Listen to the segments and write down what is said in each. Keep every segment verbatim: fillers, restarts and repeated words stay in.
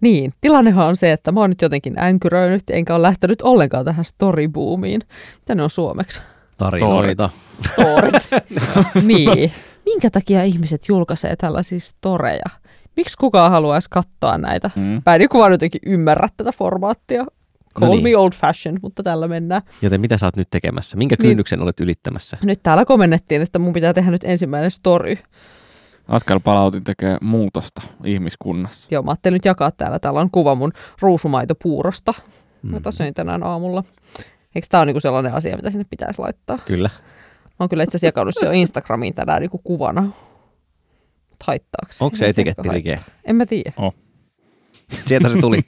Niin, tilannehan on se, että mä oon nyt jotenkin änkyröinyt, enkä ole lähtenyt ollenkaan tähän storybuumiin. Mitä ne on suomeksi? Tarinoita. Storit. Niin. Minkä takia ihmiset julkaisee tällaisia storeja? Miksi kukaan haluaisi katsoa näitä? Mm. Mä en niin vaan jotenkin ymmärrä tätä formaattia. Call no niin. me old fashioned, mutta tällä mennään. Joten mitä sä oot nyt tekemässä? Minkä kynnyksen niin, olet ylittämässä? Nyt täällä komennettiin, että mun pitää tehdä nyt ensimmäinen story. Askelpalautin tekee muutosta ihmiskunnassa. Joo, mä ajattelin nyt jakaa täällä. Täällä on kuva mun ruusumaitopuurosta, mm. jota söin tänään aamulla. Eikö tää ole niinku sellainen asia, mitä sinne pitäisi laittaa? Kyllä. Mä oon kyllä itse asiassa jakanut se jo Instagramiin tänään niinku kuvana. Haittaaksi. Onko se etikettirike? En mä tiedä. Oh. Sieltä se tuli.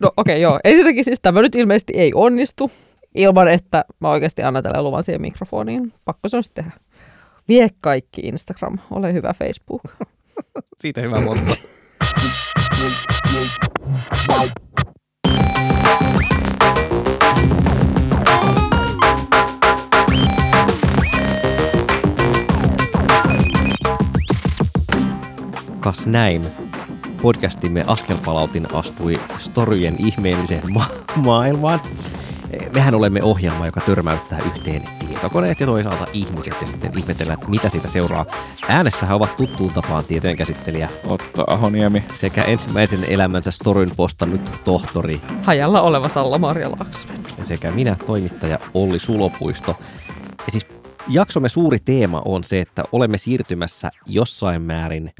No okei, okay, joo. Ensinnäkin siis tämä nyt ilmeisesti ei onnistu ilman, että mä oikeasti annan tällä luvan siihen mikrofoniin. Pakko se on sitten tehdä. Vie kaikki Instagram. Ole hyvä Facebook. Siitä hyvä monta. Kas näin. Podcastimme Askelpalautin astui storyjen ihmeelliseen ma- maailmaan. Mehän olemme ohjelma, joka törmäyttää yhteen tietokoneet ja toisaalta ihmiset ja sitten ihmetellään, mitä siitä seuraa. Äänessähän ovat tuttuun tapaan tietojenkäsittelijä Otto Ahoniemi sekä ensimmäisen elämänsä storyn postannut tohtori hajalla oleva Salla-Maria Laksunen sekä minä, toimittaja Olli Sulopuisto. Ja siis jaksomme suuri teema on se, että olemme siirtymässä jossain määrin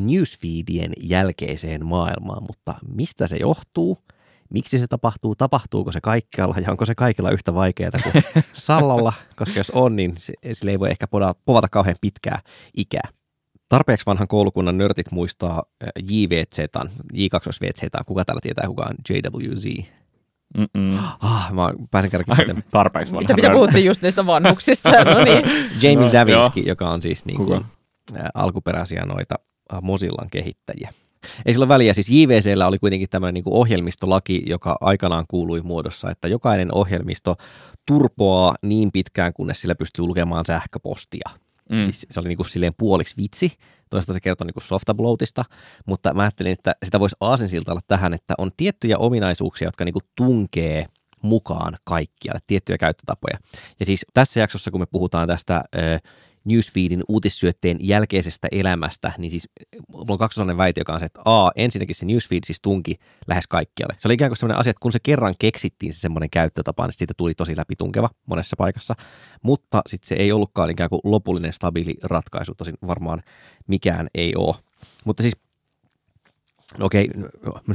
newsfeedien jälkeiseen maailmaan, mutta mistä se johtuu? Miksi se tapahtuu? Tapahtuuko se kaikkialla ja onko se kaikilla yhtä vaikeaa kuin Sallalla? Koska jos on, niin sille ei voi ehkä povata kauhean pitkää ikää. Tarpeeksi vanhan koulukunnan nörtit muistaa J V Z, J kaksi V Z, kuka täällä tietää, kuka on J W Z? Mm-mm. Ah, mä pääsen kerrankin. Ai, tarpeeksi vanha. Mitä pitää puhuttiin just niistä vanhuksista? No niin. Jamie Zawinski, no, joka on siis niin kuin alkuperäisiä noita Mozillan kehittäjiä. Ei sillä väliä, siis J V C:llä oli kuitenkin tämmöinen niin kuin ohjelmistolaki, joka aikanaan kuului muodossa, että jokainen ohjelmisto turpoaa niin pitkään, kunnes sillä pystyy lukemaan sähköpostia. Mm. Siis se oli niin kuin silleen puoliksi vitsi, toisaalta se kertoi niin kuin softabloatista, mutta mä ajattelin, että sitä voisi aasinsiltalla tähän, että on tiettyjä ominaisuuksia, jotka niin kuin tunkee mukaan kaikkialle, tiettyjä käyttötapoja. Ja siis tässä jaksossa, kun me puhutaan tästä newsfeedin uutissyötteen jälkeisestä elämästä, niin siis mulla on kaksosainen väite, joka on se, että a, ensinnäkin se newsfeed siis tunki lähes kaikkialle. Se oli ikään kuin sellainen asia, että kun se kerran keksittiin se semmoinen käyttötapa, niin siitä tuli tosi läpitunkeva monessa paikassa, mutta sitten se ei ollutkaan ikään kuin lopullinen stabiili ratkaisu, tosin varmaan mikään ei ole. Mutta siis no okei, no,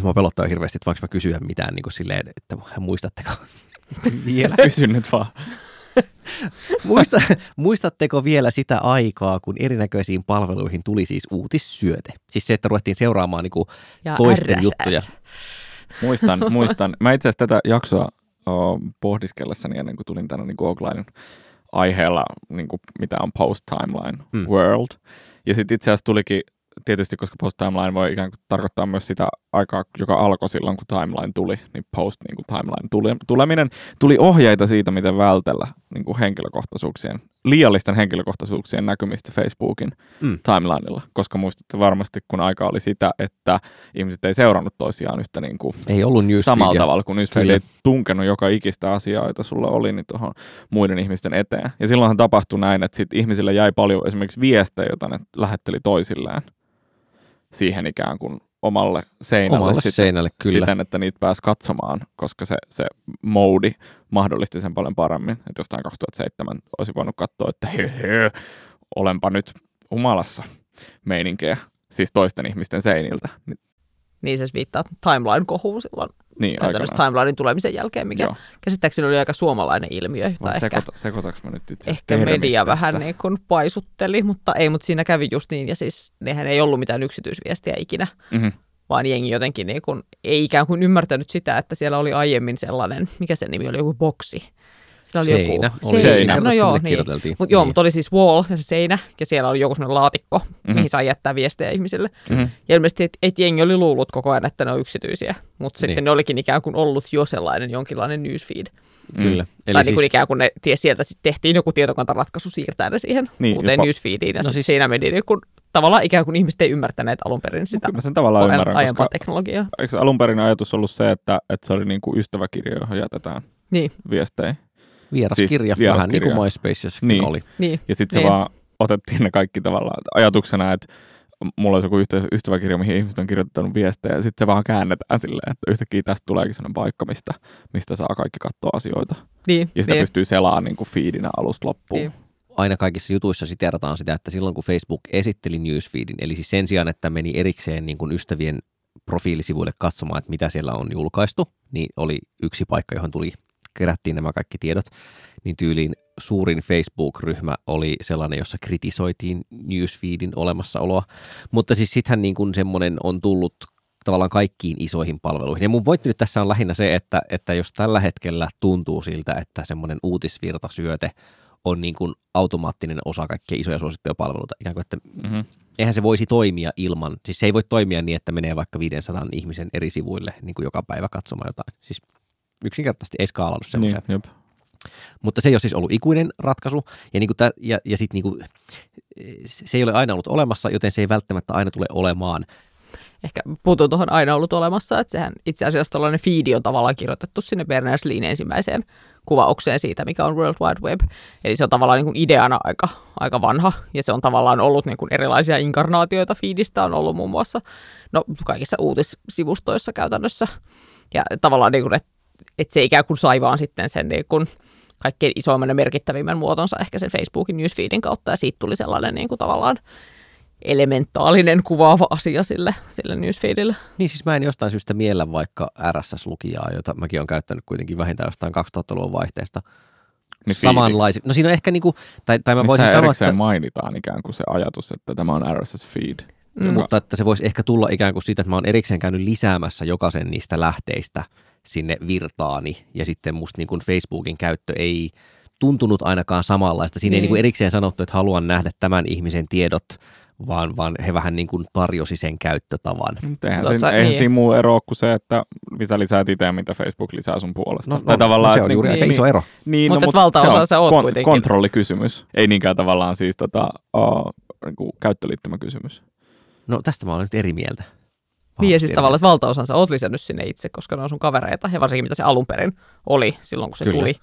mä pelottaa hirveästi, että voinko mä kysyä mitään niin kuin silleen, että muistatteko? Vielä kysyn nyt vaan. Muista, muistatteko vielä sitä aikaa, kun erinäköisiin palveluihin tuli siis uutissyöte? Siis se, että ruvettiin seuraamaan niin kuin toisten R S S juttuja. Muistan, muistan. Mä itse asiassa tätä jaksoa oh, pohdiskellessani ennen kuin tulin tänne niin Googlinen aiheella, niin kuin, mitä on post-timeline hmm. world. Ja sitten itse asiassa tulikin, tietysti koska post-timeline voi ikään kuin tarkoittaa myös sitä aikaa, joka alkoi silloin, kun timeline tuli, niin post-timeline tuli, tuleminen tuli ohjeita siitä, miten vältellä niin kuin henkilökohtaisuuksien, liiallisten henkilökohtaisuuksien näkymistä Facebookin mm. timelineilla, koska muistatte varmasti, kun aika oli sitä, että ihmiset ei seurannut toisiaan yhtä niin kuin ei ollut samalla tavalla, kun newsfeed ei tunkenut joka ikistä asiaa, jota sulla oli, niin tuohon muiden ihmisten eteen. Ja silloinhan tapahtui näin, että sit ihmisille jäi paljon esimerkiksi viestejä, joita ne lähetteli toisilleen siihen ikään kuin omalle seinälle, omalle sit, seinälle kyllä. Siten, että niitä pääsi katsomaan, koska se, se moodi mahdollisti sen paljon paremmin. Että jostain kaksituhattaseitsemän olisi voinut katsoa, että höhö, olenpa nyt humalassa meininkejä, siis toisten ihmisten seiniltä. Niin se viittaa timeline-kohuun silloin, niin, käytännössä timelinein tulemisen jälkeen, mikä joo. käsittääkseni oli aika suomalainen ilmiö. Vai sekoita, sekoitaks mä nyt itse ehkä media tässä vähän niin kuin paisutteli, mutta ei, mutta siinä kävi just niin, ja siis nehän ei ollut mitään yksityisviestiä ikinä, mm-hmm. vaan jengi jotenkin niin kuin, ei ikään kuin ymmärtänyt sitä, että siellä oli aiemmin sellainen, mikä sen nimi oli, joku boksi. Siinä oli seinä. Joku seinä. Seinä. Seinä. No joo, niin. Mut, joo niin. Mutta oli siis wall, se seinä, ja siellä oli joku sellainen laatikko, mm-hmm. mihin saa jättää viestejä ihmisille. Mm-hmm. Ja ilmeisesti, että et jengi oli luullut koko ajan, että ne on yksityisiä, mutta sitten niin. ne olikin ikään kuin ollut jo sellainen jonkinlainen newsfeed. Kyllä. Mm. Eli tai siis... niin kuin ikään kuin ne, sieltä tehtiin joku tietokantaratkaisu siirtää ne siihen niin, uuteen jopa... newsfeediin, ja no siis... siinä meni joku... Tavallaan ikään kuin ihmiset ei ymmärtäneet alun perin sitä no, sen tavallaan ymmärrän, aiempaa teknologiaa. Eikö alun perin ajatus ollut se, että, että se oli niin kuin ystäväkirja, johon jätetään niin. viestejä? Vieraskirja, siis vähän niin kuin MySpacessa niin. oli. Niin. Ja sitten niin. se vaan otettiin ne kaikki tavallaan ajatuksena, että mulla olisi joku ystäväkirja, mihin ihmiset on kirjoittanut viestejä, ja sitten se vaan käännetään silleen, että yhtäkkiä tästä tuleekin sellainen paikka, mistä, mistä saa kaikki katsoa asioita. Niin. Ja sitä niin. pystyy selaamaan niin kuin feedinä alusta loppuun. Niin. Aina kaikissa jutuissa siteerataan sitä, että silloin kun Facebook esitteli newsfeedin, eli siis sen sijaan, että meni erikseen niin kuin ystävien profiilisivuille katsomaan, että mitä siellä on julkaistu, niin oli yksi paikka, johon tuli, kerättiin nämä kaikki tiedot, niin tyyliin suurin Facebook-ryhmä oli sellainen, jossa kritisoitiin newsfeedin olemassaoloa, mutta siis sittenhän niin kuin semmoinen on tullut tavallaan kaikkiin isoihin palveluihin. Ja mun pointti nyt tässä on lähinnä se, että, että jos tällä hetkellä tuntuu siltä, että semmoinen uutisvirtasyöte on niin kuin automaattinen osa kaikkia isoja suosittopalveluita. Ikään kuin, että mm-hmm. eihän se voisi toimia ilman, siis se ei voi toimia niin, että menee vaikka viisisataa ihmisen eri sivuille niin kuin joka päivä katsomaan jotain. Siis yksinkertaisesti ei skaalannut semmoiseen. Niin, mutta se ei ole siis ollut ikuinen ratkaisu, ja, niin kuin tä, ja, ja sit niin kuin, se ei ole aina ollut olemassa, joten se ei välttämättä aina tule olemaan. Ehkä puutun tuohon aina ollut olemassa, että sehän itse asiassa tällainen feedi on tavallaan kirjoitettu sinne Berners-Leen ensimmäiseen kuvaukseen siitä, mikä on World Wide Web. Eli se on tavallaan niin kuin ideana aika, aika vanha, ja se on tavallaan ollut niin kuin erilaisia inkarnaatioita feedistä, on ollut muun muassa no, kaikissa uutissivustoissa käytännössä, ja tavallaan niin kuin, että, että se ikään kuin sai vaan sitten sen niin kuin kaikkein isoimman ja merkittävimmän muotonsa ehkä sen Facebookin newsfeedin kautta, ja siitä tuli sellainen niin kuin tavallaan elementaalinen kuvaava asia sille, sille newsfeedille. Niin siis mä en jostain syystä miellä vaikka R S S-lukijaa, jota mäkin olen käyttänyt kuitenkin vähintään jostain kaksituhattaluvun vaihteesta. Samanlaisia. No siinä on ehkä niinku, tai, tai mä niin voisin sanoa, että... mainitaan ikään kuin se ajatus, että tämä on R S S-feed. Mm. Joka... Mutta että se voisi ehkä tulla ikään kuin siitä, että mä oon erikseen käynyt lisäämässä jokaisen niistä lähteistä sinne virtaani, ja sitten musta niin kuin Facebookin käyttö ei tuntunut ainakaan samanlaista. Siinä mm. ei niin kuin erikseen sanottu, että haluan nähdä tämän ihmisen tiedot, Vaan, vaan he vähän niin kuin tarjosi sen käyttötavan. Tuossa, eihän niin. siinä muu ero kuin se, että mitä lisäät itse ja mitä Facebook lisää sun puolesta. No, no, no, se on juuri niin, iso ero. Niin, mutta no, mut valtaosa sä oot kon- kuitenkin. Kontrollikysymys, ei niinkään tavallaan siis tota, uh, niin käyttöliittymäkysymys. No tästä mä olen nyt eri mieltä. Niin ja siis tavallaan, että valtaosan sä oot lisännyt sinne itse, koska ne on sun kavereita ja varsinkin mitä se alun perin oli silloin, kun se Kyllä. tuli.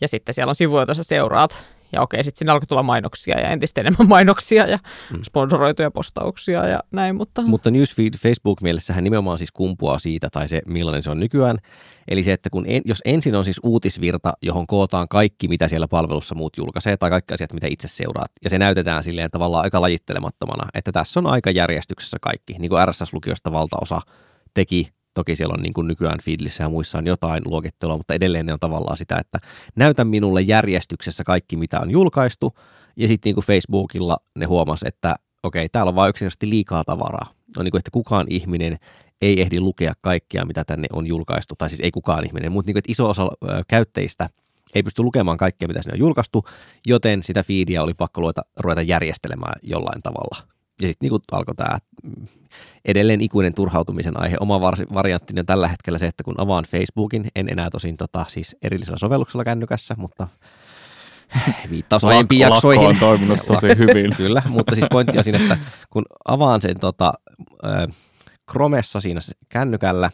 Ja sitten siellä on sivuja, joita sä seuraat. Ja okei, sitten siinä alkoi tulla mainoksia ja entistä enemmän mainoksia ja mm. sponsoroituja postauksia ja näin, mutta... Mutta Newsfeed Facebook-mielessähän nimenomaan siis kumpuaa siitä, tai se millainen se on nykyään. Eli se, että kun en, jos ensin on siis uutisvirta, johon kootaan kaikki, mitä siellä palvelussa muut julkaisee, tai kaikki asiat, mitä itse seuraat, ja se näytetään silleen tavallaan aika lajittelemattomana, että tässä on aika järjestyksessä kaikki. Niin kuin R S S-lukiosta valtaosa teki, toki siellä on niin kuin nykyään feedlissä ja muissa on jotain luokittelua, mutta edelleen ne on tavallaan sitä, että näytä minulle järjestyksessä kaikki, mitä on julkaistu. Ja sitten niin kuin Facebookilla ne huomasi, että okei, täällä on vaan yksinkertaisesti liikaa tavaraa. On niin kuin, että kukaan ihminen ei ehdi lukea kaikkea, mitä tänne on julkaistu. Tai siis ei kukaan ihminen, mutta niin kuin, että iso osa käyttäjistä ei pysty lukemaan kaikkea, mitä sinne on julkaistu, joten sitä feedia oli pakko lueta, ruveta järjestelemään jollain tavalla. Ja sitten niin kuin alkoi tämä edelleen ikuinen turhautumisen aihe. Oma varianttinen tällä hetkellä se, että kun avaan Facebookin, en enää tosin tota, siis erillisellä sovelluksella kännykässä, mutta viittaus aiempiin jaksoihin. Lakko on toiminut tosi hyvin. Kyllä, mutta siis pointti on siinä, että kun avaan sen tota, Chromessa siinä kännykällä,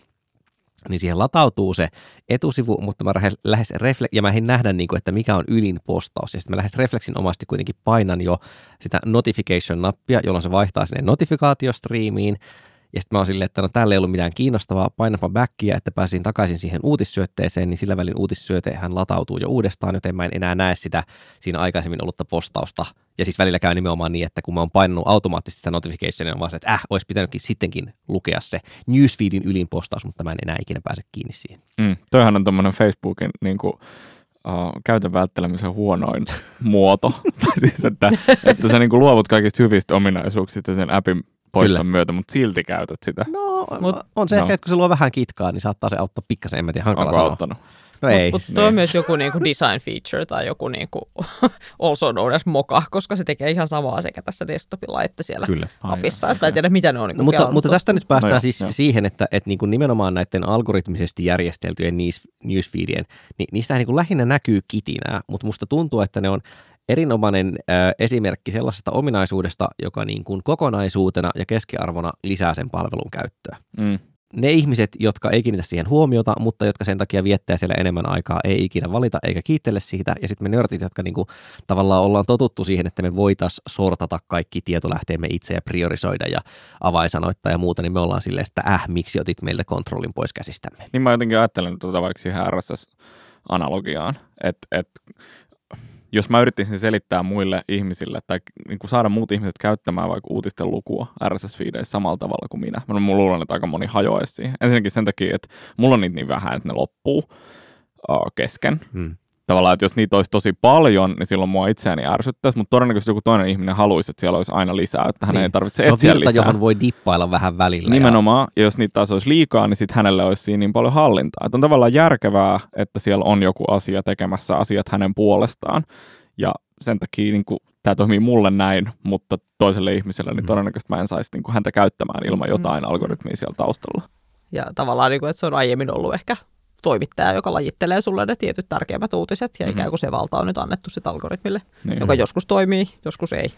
niin siihen latautuu se etusivu, mutta mä lähes refle- ja mä en nähdä, niin kuin, että mikä on ylin postaus. Ja sitten mä lähes refleksinomaisesti kuitenkin painan jo sitä notification-nappia, jolloin se vaihtaa sinne notifikaatiostriimiin. Ja sitten mä oon silleen, että no täällä ei ollut mitään kiinnostavaa, painanpa backia, että pääsin takaisin siihen uutissyötteeseen, niin sillä välin uutissyötehän latautuu jo uudestaan, joten mä en enää näe sitä siinä aikaisemmin ollutta postausta. Ja siis välillä käy nimenomaan niin, että kun mä oon painanut automaattisesti sitä notificationia, vaan se, että äh, olisi pitänytkin sittenkin lukea se newsfeedin ylin postaus, mutta mä en enää ikinä pääse kiinni siihen. Mm, toihan on tommonen Facebookin niin kuin Uh, käytön välttelemisen huonoin muoto. tai siis, että, että sä niin kuin luovut kaikista hyvistä ominaisuuksista sen appin poiston Kyllä. myötä, mutta silti käytät sitä. No, mut, on se no. ehkä, että kun se luo vähän kitkaa, niin saattaa se auttaa pikkasen, en mä tiedä, hankala sanoa. Onko auttanut? No mut, ei. Mutta tuo on myös joku niinku design feature tai joku niinku also known as moka, koska se tekee ihan samaa sekä tässä desktopilla että siellä kyllä, apissa. Että en tiedä, mitä ne on niinku mutta, mutta tästä nyt päästään no, siis jo. siihen, että et niinku nimenomaan näiden algoritmisesti järjesteltyjen newsfeedien, niin niistähän niinku lähinnä näkyy kitinää, mutta musta tuntuu, että ne on erinomainen äh, esimerkki sellaisesta ominaisuudesta, joka niin kuin kokonaisuutena ja keskiarvona lisää sen palvelun käyttöä. Mm. Ne ihmiset, jotka ei kiinnitä siihen huomiota, mutta jotka sen takia viettää siellä enemmän aikaa, ei ikinä valita eikä kiittele siitä. Ja sitten me nörtit, jotka niinku tavallaan ollaan totuttu siihen, että me voitaisiin sortata kaikki tietolähteemme itse ja priorisoida ja avainsanoittaa ja muuta, niin me ollaan silleen, että äh, miksi otit meiltä kontrollin pois käsistämme. Niin mä jotenkin ajattelen tuota vaikka siihen R S S-analogiaan, että et jos mä yrittäisin selittää muille ihmisille tai niin kuin saada muut ihmiset käyttämään vaikka uutisten lukua R S S-feedeissä samalla tavalla kuin minä. Mä luulen, että aika moni hajoaisi siihen. Ensinnäkin sen takia, että mulla on niitä niin vähän, että ne loppuu uh, kesken. Hmm. Tavallaan, että jos niitä olisi tosi paljon, niin silloin mua itseäni ärsyttäisi, mutta todennäköisesti joku toinen ihminen haluaisi, että siellä olisi aina lisää, että hän niin. ei tarvitse etsiä lisää. Se on virta, lisää. Johon voi dippailla vähän välillä. Nimenomaan, ja jos niitä taas olisi liikaa, niin sitten hänelle olisi siinä niin paljon hallintaa. Että on tavallaan järkevää, että siellä on joku asia tekemässä asiat hänen puolestaan, ja sen takia niin kuin, tämä toimii mulle näin, mutta toiselle ihmiselle niin todennäköisesti mä en saisi niin kuin, häntä käyttämään ilman jotain mm. algoritmia siellä taustalla. Ja tavallaan, niin kuin, että se on aiemmin ollut ehkä toimittaja, joka lajittelee sulle ne tietyt tärkeimmät uutiset, ja mm-hmm. ikään kuin se valta on nyt annettu sit algoritmille, niin, joka joskus toimii, joskus ei.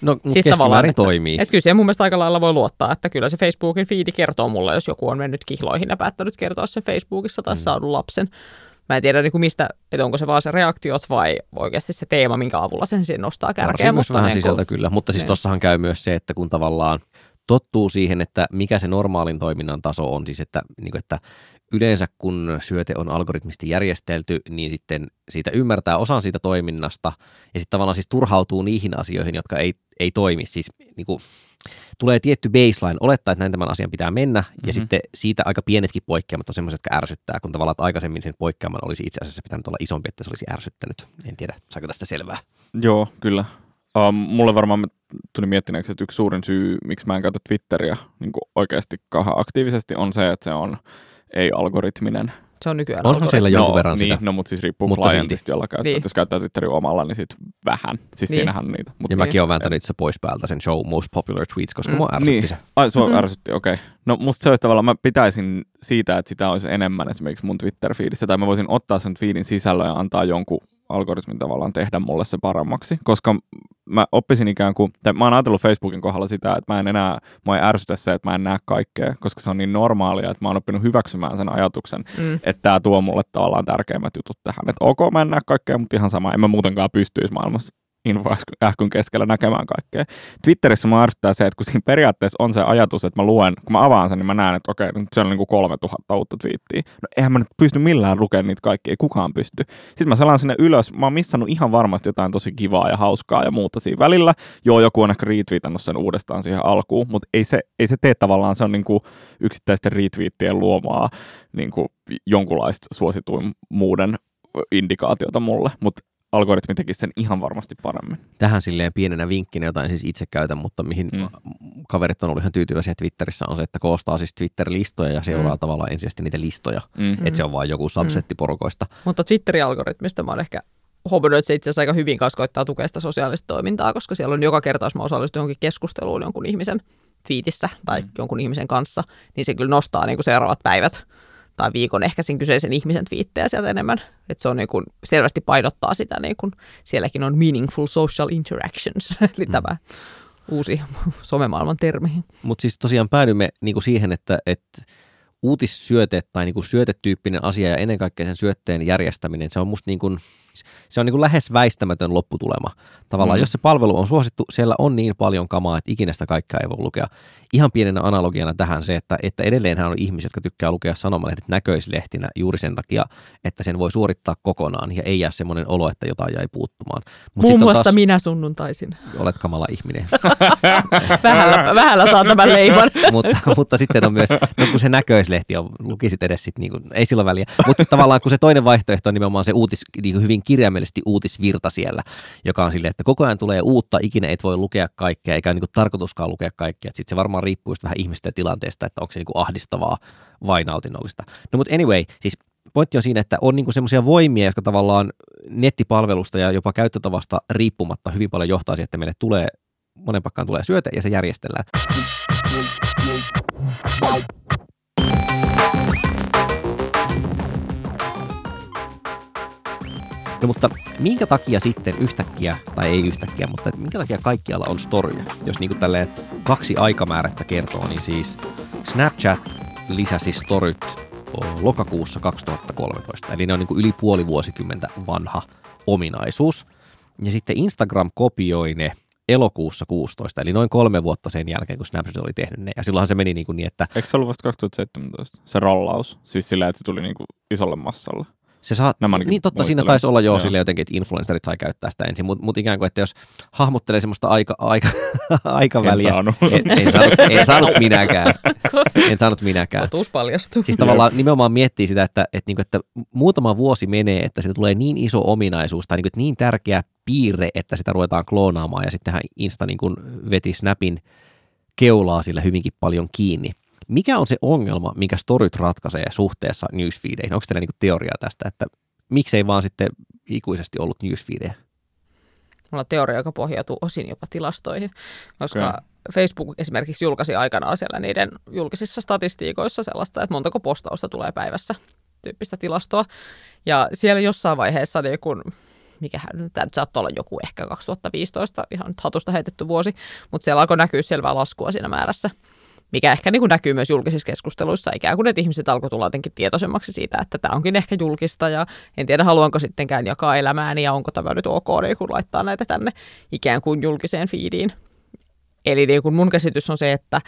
No, mutta siis keskimäärin että, toimii. Että kyllä se mun mielestä aika lailla voi luottaa, että kyllä se Facebookin feedi kertoo mulle, jos joku on mennyt kihloihin ja päättänyt kertoa sen Facebookissa tai mm-hmm. saanut lapsen. Mä en tiedä niin kuin mistä, että onko se vaan se reaktiot vai oikeasti se teema, minkä avulla sen siihen nostaa kärkeä. Varsin vähän niin sisältä kyllä, mutta siis niin. tossahan käy myös se, että kun tavallaan tottuu siihen, että mikä se normaalin toiminnan taso on, siis että, niin kuin, että yleensä kun syöte on algoritmisesti järjestelty, niin sitten siitä ymmärtää osan siitä toiminnasta ja sitten tavallaan siis turhautuu niihin asioihin, jotka ei, ei toimi. Siis niin kuin, tulee tietty baseline olettaa, että näin tämän asian pitää mennä mm-hmm. ja sitten siitä aika pienetkin poikkeamat on semmoiset, jotka ärsyttää, kun tavallaan aikaisemmin sen poikkeaman olisi itse asiassa pitänyt olla isompi, että se olisi ärsyttänyt. En tiedä, saako tästä selvää? Joo, kyllä. Uh, mulle varmaan tuli miettineeksi, että yksi suurin syy, miksi mä en käytä Twitteriä niin kuin oikeasti kauhean aktiivisesti on se, että se on ei-algoritminen. Se on nykyään algoritminen. Onhan siellä jonkun verran no, sitä. Niin, no, mutta siis riippuu mutta klientista, jolla käyttää. Niin. Jos käyttää Twitteriä omalla, niin sit vähän. Siis niin. Siinähän on niitä. Mut ja niin. mäkin olen vääntänyt itse pois päältä sen show most popular tweets, koska mm. mua ärsytti niin. se. Ai, sua mm-hmm. ärsytti, okei. Okay. No musta se olisi tavallaan, mä pitäisin siitä, että sitä olisi enemmän esimerkiksi mun Twitter-feedissä, tai mä voisin ottaa sen feedin sisällön ja antaa jonkun algoritmin tavallaan tehdä mulle se paremmaksi, koska mä oppisin ikään kuin, tai mä oon ajatellut Facebookin kohdalla sitä, että mä en enää, mä en ärsytä se, että mä en näe kaikkea, koska se on niin normaalia, että mä oon oppinut hyväksymään sen ajatuksen, mm. että tää tuo mulle tavallaan tärkeimmät jutut tähän, että ok, mä en näe kaikkea, mutta ihan sama, en mä muutenkaan pystyisi maailmassa infoähkyn keskellä näkemään kaikkea. Twitterissä mä ärsyttää se, että kun siinä periaatteessa on se ajatus, että mä luen, kun mä avaan sen, niin mä näen, että okei, nyt se on niin kuin kolmetuhatta uutta twiittiä. No eihän mä nyt pysty millään lukemaan niitä kaikkia, ei kukaan pysty. Sitten mä selaan sinne ylös, mä oon missannut ihan varmasti jotain tosi kivaa ja hauskaa ja muuta siinä välillä. Joo, joku on ehkä retweetannut sen uudestaan siihen alkuun, mutta ei se, ei se tee tavallaan, se on niin kuin yksittäisten retweettien luomaa niin kuin jonkunlaista suosituimmuuden indikaatiota mulle, mutta algoritmi tekisi sen ihan varmasti paremmin. Tähän silleen pienenä vinkkinä, jota en siis itse käytä, mutta mihin mm. kaverit on ollut ihan tyytyväisiä Twitterissä on se, että koostaa siis Twitter-listoja ja seuraa mm. tavallaan ensisijaisesti niitä listoja, mm. että se on vaan joku subsetti porukoista. Mm. Mutta Twitterin algoritmista mä oon ehkä huomannut, että se itse asiassa aika hyvin kanssa koittaa tukea sitä sosiaalista toimintaa, koska siellä on joka kerta, jos mä osallistun johonkin keskusteluun jonkun ihmisen fiitissä tai mm. jonkun ihmisen kanssa, niin se kyllä nostaa niin kuin seuraavat päivät tai viikon ehkä sen kyseisen ihmisen twiittejä sieltä enemmän. Että se on niin kuin, selvästi painottaa sitä, niin kuin, sielläkin on meaningful social interactions, eli mm. tämä uusi somemaailman termi. Mutta siis tosiaan päädymme niin kuin siihen, että, että uutissyöte tai niin kuin syötetyyppinen asia ja ennen kaikkea sen syötteen järjestäminen, se on musta niin kuin, se on niin kuin lähes väistämätön lopputulema. Tavallaan mm. jos se palvelu on suosittu, siellä on niin paljon kamaa, että ikinä sitä kaikkea ei voi lukea. Ihan pienenä analogiana tähän se, että, että edelleenhän on ihmisiä, jotka tykkää lukea sanomalehdet näköislehtinä juuri sen takia, että sen voi suorittaa kokonaan ja ei jää semmoinen olo, että jotain jäi puuttumaan. Mut muun muassa taas, minä sunnuntaisin. Olet kamala ihminen. vähällä, vähällä saa tämän leiman. mutta, mutta sitten on myös, no kun se näköislehti on, lukisit edes sitten, niin ei sillä väliä, mutta tavallaan kun se toinen vaihtoehto on nimenomaan se uutis, niin hyvin kirjaimellisesti uutisvirta siellä, joka on silleen, että koko ajan tulee uutta, ikinä et voi lukea kaikkea, eikä ole niin kuin tarkoituskaan lukea kaikkea. Sitten se varmaan riippuu just vähän ihmisten tilanteesta, että onko se niin kuin ahdistavaa vai nautinnollista. No mutta anyway, siis pointti on siinä, että on niinku semmoisia voimia, jotka tavallaan nettipalvelusta ja jopa käyttötavasta riippumatta hyvin paljon johtaa siihen, että meille tulee, monen pakkaan tulee syöte ja se järjestellään. No mutta minkä takia sitten yhtäkkiä, tai ei yhtäkkiä, mutta minkä takia kaikkialla on storyja? Jos niinku tälleen kaksi aikamäärättä kertoo, niin siis Snapchat lisäsi storyt lokakuussa kaksituhattakolmetoista, eli ne on niinku yli puoli vuosikymmentä vanha ominaisuus. Ja sitten Instagram kopioi ne elokuussa kuusitoista, eli noin kolme vuotta sen jälkeen, kun Snapchat oli tehnyt ne. Ja silloinhan se meni niinku niin, että... Eikö se ollut vasta kaksituhattaseitsemäntoista? Se rollaus, siis sillä, että se tuli niinku isolle massalle. Se saa, niin totta, siinä taisi olla jo sille jotenkin, että influencerit sai käyttää sitä ensin, mutta mut ikään kuin, että jos hahmottelee semmoista aika, aika, aikaväliä. En saanut. En, en saanut. En saanut minäkään. En saanut minäkään. Otuus paljastuu. Siis tavallaan nimenomaan miettii sitä, että, että, että, että muutama vuosi menee, että siitä tulee niin iso ominaisuus tai niin, niin tärkeä piirre, että sitä ruvetaan kloonaamaan ja sittenhän Insta niin kuin veti Snapin keulaa sillä hyvinkin paljon kiinni. Mikä on se ongelma, minkä storyt ratkaisee suhteessa newsfeedeihin? Onko teillä niinku teoriaa tästä, että miksei vaan sitten ikuisesti ollut newsfeedejä? Mulla on teoria, joka pohjautuu osin jopa tilastoihin, koska okay. Facebook esimerkiksi julkaisi aikanaan siellä niiden julkisissa statistiikoissa sellaista, että montako postausta tulee päivässä tyyppistä tilastoa. Ja siellä jossain vaiheessa niin kun mikähän, tämä nyt saattoi olla joku ehkä kaksituhattaviisitoista, ihan hatusta heitetty vuosi, mutta siellä alkoi näkyä selvää laskua siinä määrässä. Mikä ehkä niin kuin näkyy myös julkisissa keskusteluissa, ikään kuin, että ihmiset alkoi tulla jotenkin tietoisemmaksi siitä, että tämä onkin ehkä julkista ja en tiedä, haluanko sittenkään jakaa elämääni ja onko tämä nyt ok, niin kun laittaa näitä tänne ikään kuin julkiseen feediin. Eli niin kuin mun käsitys on se, että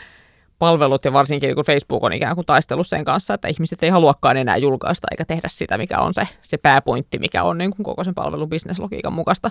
palvelut ja varsinkin niin kuin Facebook on ikään kuin taistellut sen kanssa, että ihmiset ei haluakaan enää julkaista eikä tehdä sitä, mikä on se, se pääpointti, mikä on niin kuin koko sen palvelun businesslogiikan mukaista.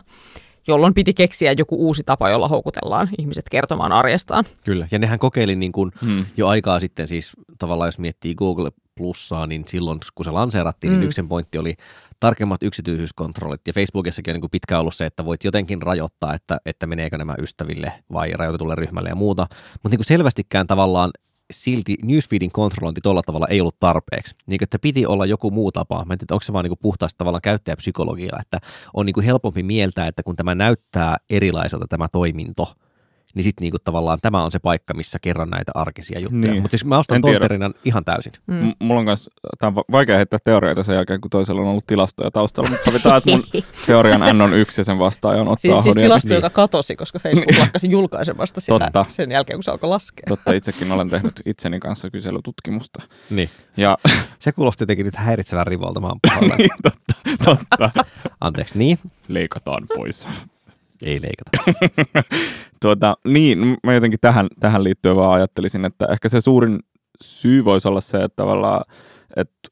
Jolloin piti keksiä joku uusi tapa, jolla houkutellaan ihmiset kertomaan arjestaan. Kyllä, ja nehän kokeili niin kuin hmm. jo aikaa sitten, siis tavallaan jos miettii Google Plussaa, niin silloin kun se lanseerattiin, hmm. niin yksin pointti oli tarkemmat yksityisyyskontrollit. Ja Facebookissakin on niin kuin pitkään ollut se, että voit jotenkin rajoittaa, että, että meneekö nämä ystäville vai rajoitetulle ryhmälle ja muuta. Mutta niin kuin selvästikään tavallaan silti newsfeedin kontrollointi tuolla tavalla ei ollut tarpeeksi. Niin, että piti olla joku muu tapa. Mä en tiedä, onko se vaan niin puhtaasti tavallaan käyttäjäpsykologiaa, että on niin helpompi mieltää, että kun tämä näyttää erilaiselta tämä toiminto, niin sitten niin tavallaan tämä on se paikka, missä kerran näitä arkisia juttuja. Niin. Mutta siis mä ostan tontterinan ihan täysin. Mm. M- mulla on myös, tää on vaikea heittää teorioita sen jälkeen, kun toisella on ollut tilastoja taustalla, mutta sovitaan, että mun teorian N on yksi ja sen vastaaja on Otto Ahoniemi. Siis, siis tilasto, joka katosi, koska Facebook lakkasi julkaisemasta sitä Totta. Sen jälkeen, kun se alkoi laskea. Totta, itsekin olen tehnyt itseni kanssa kyselytutkimusta. Niin. Ja... Se kuulosti jotenkin nyt häiritsevän rivolta, mä oon puhalla. Niin, totta, totta. Anteeksi, niin? Leikataan pois. Ei leikata. tuota, niin, mä jotenkin tähän, tähän liittyen vaan ajattelisin, että ehkä se suurin syy voisi olla se, että tavallaan, että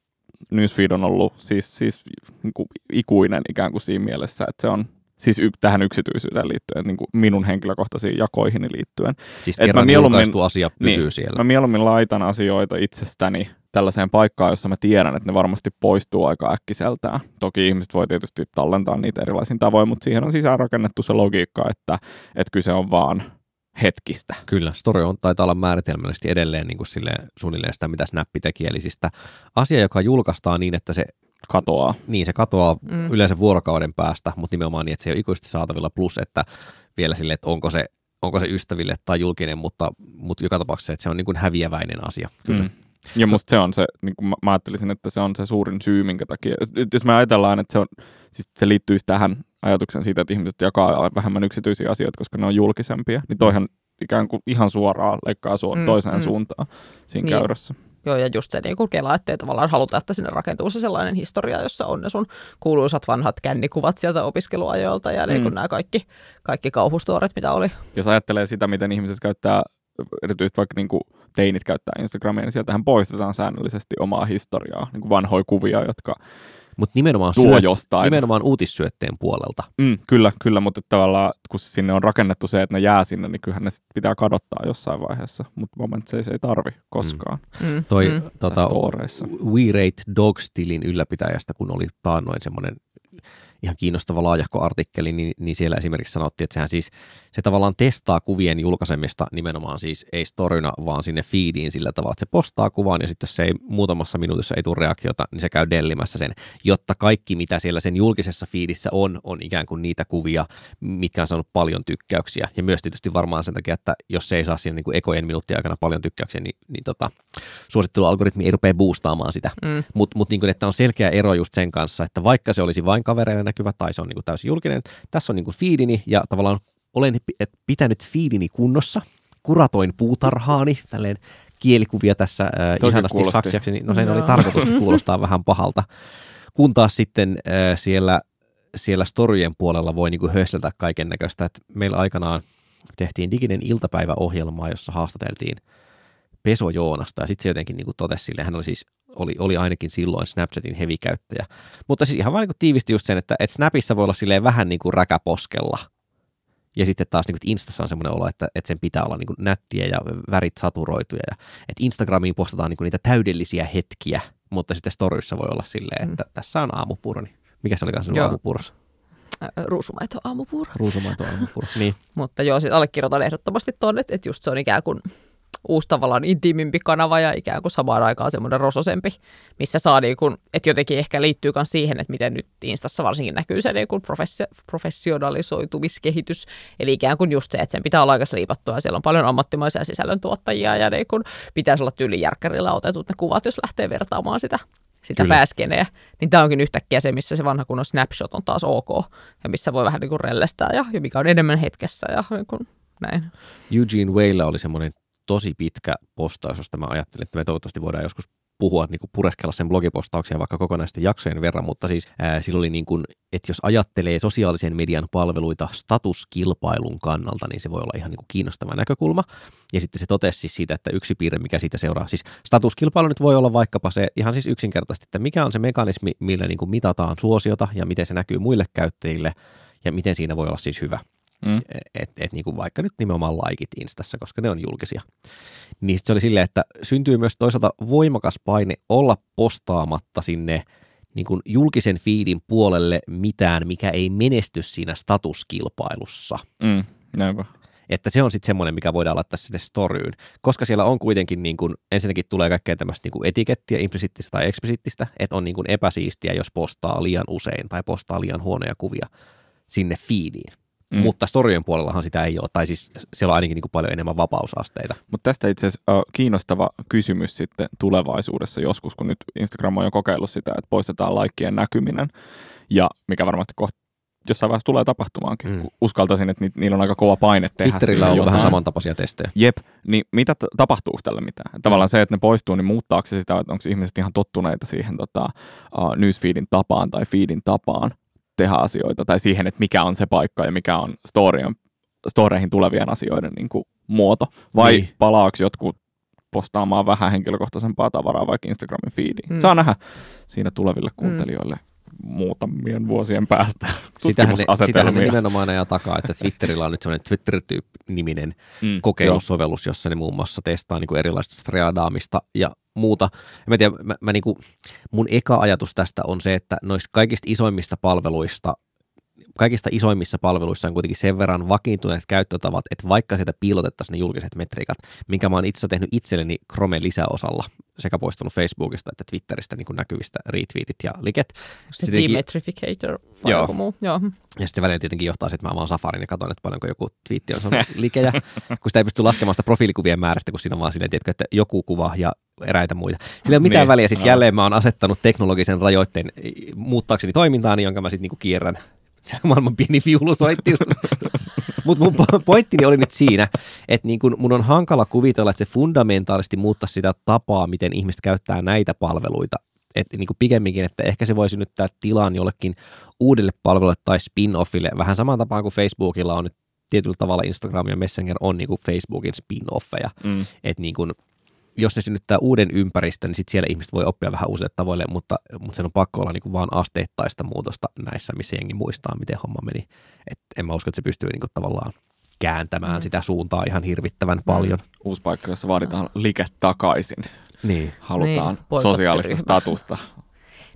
newsfeed on ollut siis, siis niin kuin ikuinen ikään kuin siinä mielessä, että se on siis y- tähän yksityisyyteen liittyen, niin kuin minun henkilökohtaisiin jakoihini liittyen. Siis et kerran julkaistu asia pysyy niin, siellä. Mä mieluummin laitan asioita itsestäni tällaiseen paikkaan, jossa mä tiedän, että ne varmasti poistuu aika äkkiseltään. Toki ihmiset voi tietysti tallentaa niitä erilaisiin tavoin, mutta siihen on sisäänrakennettu se logiikka, että, että kyse on vaan hetkistä. Kyllä, story on, taitaa olla määritelmällisesti edelleen niin kuin sille, suunnilleen sitä, mitä Snappi teki. Eli siis sitä asia, joka julkaistaan niin, että se katoaa. Niin, se katoaa mm. yleensä vuorokauden päästä, mutta nimenomaan niin, että se ei ole ikuisesti saatavilla. Plus, että vielä silleen, että onko se, onko se ystäville tai julkinen, mutta, mutta joka tapauksessa, että se on niin kuin häviäväinen asia. Kyllä. Mm. Ja musta se on se, niin kuin mä ajattelisin, että se on se suurin syy, minkä takia, jos me ajatellaan, että se, on, siis se liittyisi tähän ajatukseen siitä, että ihmiset jakaa vähemmän yksityisiä asioita, koska ne on julkisempia, niin toihan ikään kuin ihan suoraan leikkaa su- mm, toiseen mm. suuntaan siinä niin. käyrässä. Joo, ja just se niin kun kelaa, ettei tavallaan haluta, että sinne rakentuu se sellainen historia, jossa on ne sun kuuluisat vanhat kännikuvat sieltä opiskeluajoilta ja niin kun mm. nämä kaikki, kaikki kauhustuoret, mitä oli. Jos ajattelee sitä, miten ihmiset käyttää, erityisesti vaikka niin kuin teinit käyttää Instagramia, niin sieltähän poistetaan säännöllisesti omaa historiaa, niin kuin vanhoja kuvia, jotka mut nimenomaan tuo syöt, jostain. Nimenomaan uutissyötteen puolelta. Mm, kyllä, kyllä, mutta tavallaan kun sinne on rakennettu se, että ne jää sinne, niin kyllähän ne sit pitää kadottaa jossain vaiheessa, mutta momentissa se ei tarvi koskaan. Mm. Mm. Toi mm. Tota, We Rate Dogs-tilin ylläpitäjästä, kun oli taannoin semmoinen ihan kiinnostava laajahko artikkeli, niin, niin siellä esimerkiksi sanottiin, että sehän siis, se tavallaan testaa kuvien julkaisemista nimenomaan siis ei storina, vaan sinne feediin sillä tavalla, että se postaa kuvan ja sitten jos se ei muutamassa minuutissa ei tule reaktiota, niin se käy dellimässä sen, jotta kaikki mitä siellä sen julkisessa feedissä on, on ikään kuin niitä kuvia, mitkä on saanut paljon tykkäyksiä ja myös tietysti varmaan sen takia, että jos se ei saa siinä niin kuin ekojen minuuttien aikana paljon tykkäyksiä, niin, niin tota, suosittelualgoritmi ei rupea boostaamaan sitä, mm. mutta mut, niin kuin, että on selkeä ero just sen kanssa, että vaikka se olisi vain kavereille näkyvä tai se on niin kuin täysin julkinen, tässä on niin kuin feedini ja tavallaan olen pitänyt feedini kunnossa, kuratoin puutarhaani, tälleen kielikuvia tässä äh, ihanasti kuulosti. Saksiaksi, no sen no. oli tarkoitus kuulostaa vähän pahalta, kun taas sitten äh, siellä, siellä storyjen puolella voi niin kuin hösseltää kaiken näköistä, että meillä aikanaan tehtiin diginen iltapäiväohjelmaa, jossa haastateltiin Peso Joonasta ja sitten se jotenkin niin kuin totesi sille, hän oli siis Oli, oli ainakin silloin Snapchatin hevikäyttäjä. Mutta siis ihan vaan niin tiivisti just sen, että et Snapissa voi olla silleen vähän niin kuin räkäposkella. Ja sitten taas niin kuin, Instassa on semmoinen olo, että, että sen pitää olla niin kuin nättiä ja värit saturoituja. Ja, että Instagramiin postataan niin kuin niitä täydellisiä hetkiä, mutta sitten Storyssa voi olla silleen, että mm. tässä on aamupuuroni. Mikä se olikaan sinun aamupuurossa? Ruusumaito aamupuuro. Ruusumaito aamupuuro, niin. Mutta joo, sitten allekirjoitan ehdottomasti tuonne, että just se on ikään kuin uusi tavallaan intiimimpi kanava ja ikään kuin samaan aikaan semmoinen rososempi, missä saa niin kuin, että jotenkin ehkä liittyy myös siihen, että miten nyt Instassa varsinkin näkyy se niin kuin professio- professionalisoitumiskehitys. Eli ikään kuin just se, että sen pitää olla aika liipattua ja siellä on paljon ammattimaisia sisällöntuottajia ja niin kuin pitäisi olla tyylijärkkärillä otetut ne kuvat, jos lähtee vertaamaan sitä, sitä pääskeneä. Niin tämä onkin yhtäkkiä se, missä se vanha kunnon snapshot on taas ok ja missä voi vähän niin kuin rellestää ja, ja mikä on enemmän hetkessä ja niin kuin näin. Eugene Weillä oli semmoinen tosi pitkä postaus, josta mä ajattelin, että me toivottavasti voidaan joskus puhua, niin kuin pureskella sen blogipostauksia vaikka kokonaisten jaksojen verran, mutta siis ää, sillä oli niin kuin, että jos ajattelee sosiaalisen median palveluita statuskilpailun kannalta, niin se voi olla ihan niin kuin kiinnostava näkökulma. Ja sitten se totesi siis siitä, että yksi piirre, mikä siitä seuraa, siis statuskilpailu nyt voi olla vaikkapa se ihan siis yksinkertaisesti, että mikä on se mekanismi, millä niin kuin mitataan suosiota ja miten se näkyy muille käyttäjille ja miten siinä voi olla siis hyvä. Mm. Että et niinku vaikka nyt nimenomaan laikit Instassa, koska ne on julkisia. Niin se oli silleen, että syntyy myös toisaalta voimakas paine olla postaamatta sinne niinku julkisen feedin puolelle mitään, mikä ei menesty siinä statuskilpailussa. Mm. Näinpä. Että se on sitten semmoinen, mikä voidaan laittaa sinne storyyn, koska siellä on kuitenkin niin kuin, ensinnäkin tulee kaikkea tämmöistä niin kuin etikettiä, implisiittistä tai eksplisiittistä, että on niin kuin epäsiistiä, jos postaa liian usein tai postaa liian huonoja kuvia sinne feediin. Mm. Mutta storien puolellahan sitä ei ole, tai siis siellä on ainakin niin kuin paljon enemmän vapausasteita. Mutta tästä itse asiassa äh, kiinnostava kysymys sitten tulevaisuudessa joskus, kun nyt Instagram on jo kokeillut sitä, että poistetaan laikkien näkyminen, ja mikä varmasti kohta jossain vaiheessa tulee tapahtumaankin. Mm. Uskaltaisin, että ni- niillä on aika kova paine tehdä. Twitterillä on jotain vähän samantapaisia testejä. Jep, niin mitä t- tapahtuu tällä mitään? Tavallaan mm. se, että ne poistuu, niin muuttaako se sitä, että onko ihmiset ihan tottuneita siihen tota, uh, newsfeedin tapaan tai feedin tapaan tehdä asioita, tai siihen, että mikä on se paikka ja mikä on storien, storeihin tulevien asioiden niin kuin muoto. Vai niin. Palaako jotkut postaamaan vähän henkilökohtaisempaa tavaraa vaikka Instagramin feediin? Mm. Saa nähdä siinä tuleville kuuntelijoille mm. muutamien vuosien päästä tutkimusasetelmia. Sitähän ne nimenomaan ajaa takaa, että Twitterillä on nyt sellainen Twitter-tyyppinen mm. kokeilusovellus, jossa ne muun muassa testaa niin kuin erilaista striadaamista ja muuta. Mä tiedän, mä, mä niinku, mun eka ajatus tästä on se, että noista kaikista isoimmista palveluista, kaikista isoimmissa palveluissa on kuitenkin sen verran vakiintuneet käyttötavat, että vaikka sieltä piilotettaisiin ne julkiset metriikat, minkä mä oon itse tehnyt itselleni Chromen lisäosalla, sekä poistanut Facebookista että Twitteristä niin kuin näkyvistä retweetit ja liket. Se demetrificator vai joku muu. Joo. Ja sitten välillä tietenkin johtaa se, että mä vaan Safarin ja katson, että paljonko joku twiitti on saanut likejä, kun sitä ei pysty laskemaan sitä profiilikuvien määrästä, kun siinä on vaan silleen, tiedätkö, että joku kuva ja eräitä muita. Sillä ei ole mitään väliä, siis jälleen mä oon asettanut teknologisen rajoitteen muuttaakseni toimintaani, jonka mä sitten niinku kierrän. Se on maailman pieni viulu soitti just. Mutta mun pointtini oli nyt siinä, että niin kun mun on hankala kuvitella, että se fundamentaalisti muuttaa sitä tapaa, miten ihmiset käyttää näitä palveluita. Että niin kuin pikemminkin, että ehkä se voi synnyttää tilan jollekin uudelle palvelulle tai spin-offille. Vähän samaan tapaan kuin Facebookilla on nyt tietyllä tavalla Instagram ja Messenger on niin kuin Facebookin spin-offeja. Mm. Että niin kun, jos ne synnyttää uuden ympäristön, niin sitten siellä ihmiset voi oppia vähän uusille tavoille, mutta, mutta sen on pakko olla niinku vaan asteittaista muutosta näissä, missä jengi muistaa, miten homma meni. Et en mä usko, että se pystyy niinku tavallaan kääntämään mm. sitä suuntaa ihan hirvittävän mm. paljon. Uusi paikka, jossa vaaditaan like takaisin. Niin. Halutaan niin, sosiaalista statusta.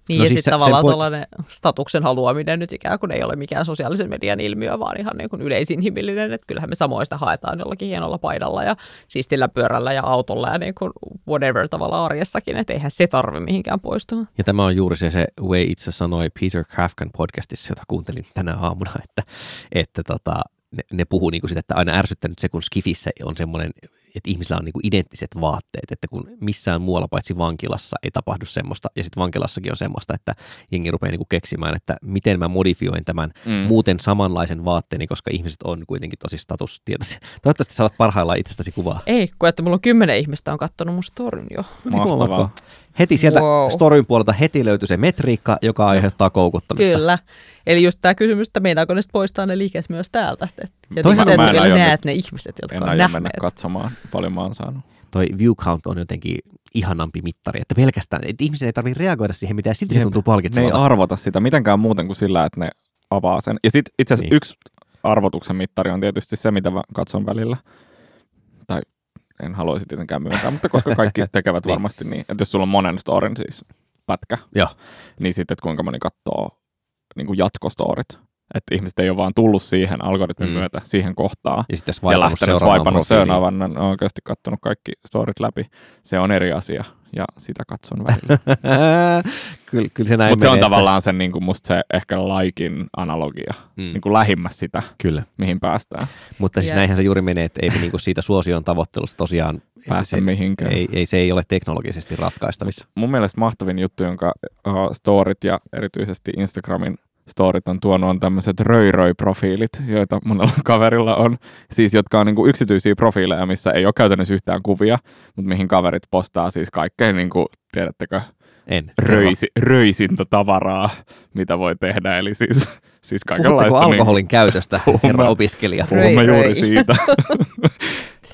Niin no ja siis sitten tavallaan po- tuollainen statuksen haluaminen nyt ikään kuin ei ole mikään sosiaalisen median ilmiö, vaan ihan niin kuin yleisinhimillinen, että kyllähän me samoista haetaan jollakin hienolla paidalla ja siistillä pyörällä ja autolla ja niin kuin whatever tavalla arjessakin, että eihän se tarvi mihinkään poistua. Ja tämä on juuri se, se Wei itse sanoi Peter Kraftin podcastissa, jota kuuntelin tänä aamuna, että, että tota, ne, ne puhuu niin kuin sitä, että aina ärsyttänyt se, kun Skifissä on semmoinen, että ihmisillä on niinku identtiset vaatteet, että kun missään muualla paitsi vankilassa ei tapahdu semmoista, ja sitten vankilassakin on semmoista, että jengi rupeaa niinku keksimään, että miten mä modifioin tämän mm. muuten samanlaisen vaatteeni, koska ihmiset on kuitenkin tosi statustietoisia. Toivottavasti sä olet parhaillaan itsestäsi kuvaa. Ei, kun että mulla on kymmenen ihmistä on kattonut mun storin jo. Mahtavaa. Heti sieltä wow. storin puolelta heti löytyy se metriikka, joka aiheuttaa koukuttamista. Kyllä. Eli just tämä kysymys, että meinaako ne poistaa ne liikeet myös täältä. Ja niin se, että näet ne ihmiset, jotka en on nähneet. En mennä katsomaan, paljon mä oon saanut. Toi view count on jotenkin ihanampi mittari, että pelkästään, että ihmisen ei tarvitse reagoida siihen mitään, silti se tuntuu palkitsevalta. Ne ei arvota sitä mitenkään muuten kuin sillä, että ne avaa sen. Ja sitten itse asiassa niin. yksi arvotuksen mittari on tietysti se, mitä katson välillä. Tai en haluaisi tietenkään myöntää, mutta koska kaikki tekevät niin. varmasti niin. Että jos sulla on monen storin siis pätkä, ja. niin sitten että kuinka moni katsoo niin jatkostorit. Että ihmiset ei ole vaan tullut siihen algoritmin mm. myötä siihen kohtaan. Ja sitten lähtenyt seuraavan, on oikeasti katsonut kaikki storit läpi. Se on eri asia ja sitä katson välillä. kyllä, kyllä se näin Mutta se on tavallaan sen, niin kuin musta se ehkä laikin analogia, mm. niin kuin lähimmäs sitä, kyllä. mihin päästään. Mutta siis yeah. näinhän se juuri menee, että ei niin kuin siitä suosion tavoittelusta tosiaan päästä se, mihinkään. Ei, ei, se ei ole teknologisesti ratkaistavissa. Mun mielestä mahtavin juttu, jonka uh, storit ja erityisesti Instagramin storit on tuonut on tämmöiset röyröi-profiilit, joita monella kaverilla on. Siis jotka on niinku yksityisiä profiileja, missä ei ole käytännössä yhtään kuvia, mutta mihin kaverit postaa siis kaikkein, niinku, tiedättekö, en. Röisi, röisintä tavaraa, mitä voi tehdä. Eli siis, siis kaikenlaista. Puhutteko alkoholin niin, käytöstä, herra opiskelija? Puhumme juuri siitä.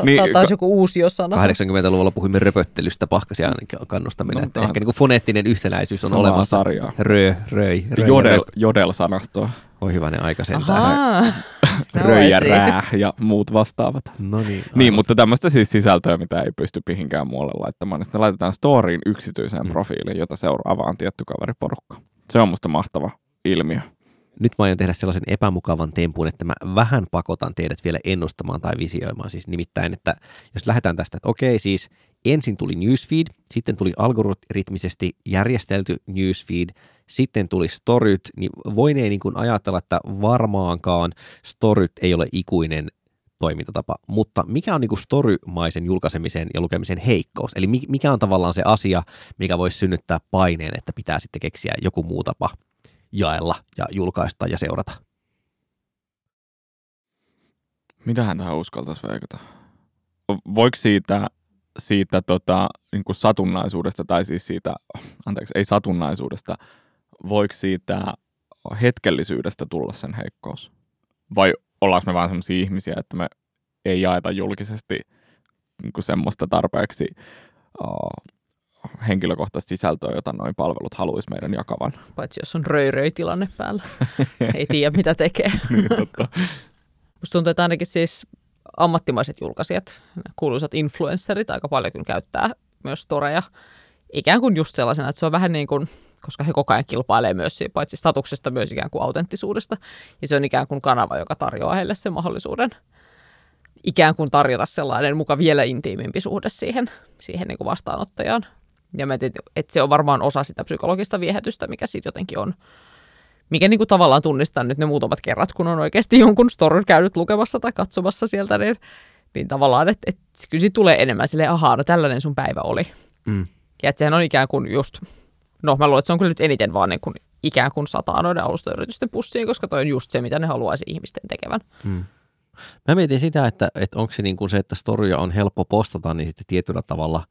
Niin, tämä taisi joku uusi sana. kahdeksankymmentäluvulla puhuimme röpöttelystä, pahkasia kannustaminen. No, että ehkä niin kuin foneettinen yhtenäisyys on olemassa. Sarjaa. Rö, röi, röi. Jodel, jodel-sanastoa. Oi hyvänen aika sentään. Röi ja rää ja muut vastaavat. No niin. Niin, mutta tämmöistä siis sisältöä, mitä ei pysty mihinkään muualle laittamaan. Niin sitten laitetaan storyin yksityiseen hmm. profiiliin, jota seuraava on tietty kaveriporukka. Se on musta mahtava ilmiö. Nyt mä aion tehdä sellaisen epämukavan tempun, että mä vähän pakotan teidät vielä ennustamaan tai visioimaan. Siis nimittäin, että jos lähdetään tästä, että okei, siis ensin tuli newsfeed, sitten tuli algoritmisesti järjestelty newsfeed, sitten tuli storyt, niin voineen niin kuin ajatella, että varmaankaan storyt ei ole ikuinen toimintatapa, mutta mikä on niin kuin storymaisen julkaisemisen ja lukemisen heikkous? Eli mikä on tavallaan se asia, mikä voisi synnyttää paineen, että pitää sitten keksiä joku muu tapa jaella ja julkaista ja seurata. Mitähän tähän uskaltaisi veikata? Voiko siitä, siitä tota, niin kuin satunnaisuudesta, tai siis siitä, anteeksi, ei satunnaisuudesta, voiko siitä hetkellisyydestä tulla sen heikkous? Vai ollaanko me vaan sellaisia ihmisiä, että me ei jaeta julkisesti niin kuin semmoista tarpeeksi uh, henkilökohtaista sisältöä, jota noin palvelut haluaisi meidän jakavan. Paitsi jos on röyröi-tilanne päällä. Ei tiedä, mitä tekee. Niin, totta. Musta tuntuu, että ainakin siis ammattimaiset julkaisijat, kuuluisat influencerit aika paljonkin käyttää myös storeja. Ikään kuin just sellaisena, että se on vähän niin kuin, koska he koko ajan kilpailee myös paitsi statuksesta, myös ikään kuin autenttisuudesta. Ja se on ikään kuin kanava, joka tarjoaa heille sen mahdollisuuden ikään kuin tarjota sellainen muka vielä intiimimpi suhde siihen, siihen niin kuin vastaanottajaan. Ja mä tietysti, että se on varmaan osa sitä psykologista viehätystä, mikä siitä jotenkin on. Mikä niin kuin tavallaan tunnistaa nyt ne muutamat kerrat, kun on oikeasti jonkun storin käynyt lukemassa tai katsomassa sieltä, niin, niin tavallaan, että, että kyllä siitä tulee enemmän silleen, ahaa, no tällainen sun päivä oli. Mm. Ja että sehän on ikään kuin just, no mä luulen, että se on kyllä nyt eniten vaan niin kuin ikään kuin sataa noiden alustayritysten pussiin, koska toi on just se, mitä ne haluaisi ihmisten tekevän. Mm. Mä mietin sitä, että, että onko se niin kuin se, että storia on helppo postata, niin sitten tietyllä tavalla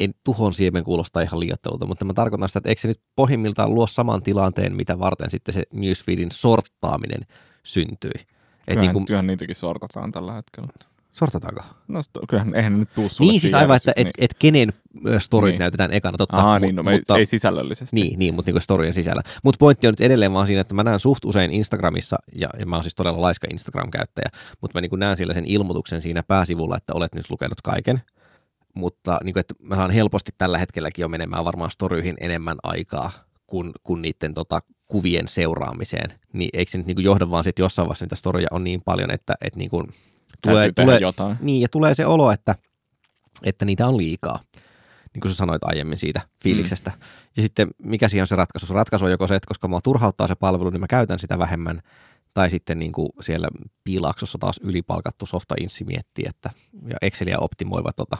en tuhon siemen kuulostaa ihan liioittelulta, mutta mä tarkoitan sitä, että eikö se nyt pohjimmiltaan luo saman tilanteen, mitä varten sitten se newsfeedin sorttaaminen syntyi. Kyllähän, niin kun... kyllähän niitäkin sortataan tällä hetkellä. Sortataanko? No kyllähän eihän nyt tule sulle. Niin siis aivan, että niin. et, et kenen storyt niin. näytetään ekana, totta. Aha, mut, niin, no, mutta, ei sisällöllisesti. Niin, niin mutta niin storien sisällä. Mutta pointti on nyt edelleen vaan siinä, että mä näen suht usein Instagramissa, ja, ja mä oon siis todella laiska Instagram-käyttäjä, mutta mä niin näen sillä sen ilmoituksen siinä pääsivulla, että olet nyt lukenut kaiken. Mutta niin kuin, että mä saan helposti tällä hetkelläkin jo menemään varmaan storyihin enemmän aikaa kuin, kuin niiden tota, kuvien seuraamiseen. Niin eikö se nyt niinku johda vaan sitten jossain vaiheessa niitä storyja on niin paljon, että et niinku tulee, tulee, niin, ja tulee se olo, että, että niitä on liikaa. Niin kuin sä sanoit aiemmin siitä fiiliksestä. Mm. Ja sitten mikä siinä on se ratkaisu? Se ratkaisu on joko se, että koska mua turhauttaa se palvelu, niin mä käytän sitä vähemmän. Tai sitten niin kuin siellä piilaksossa taas ylipalkattu softa-inssi miettii, että ja Exceliä optimoiva tota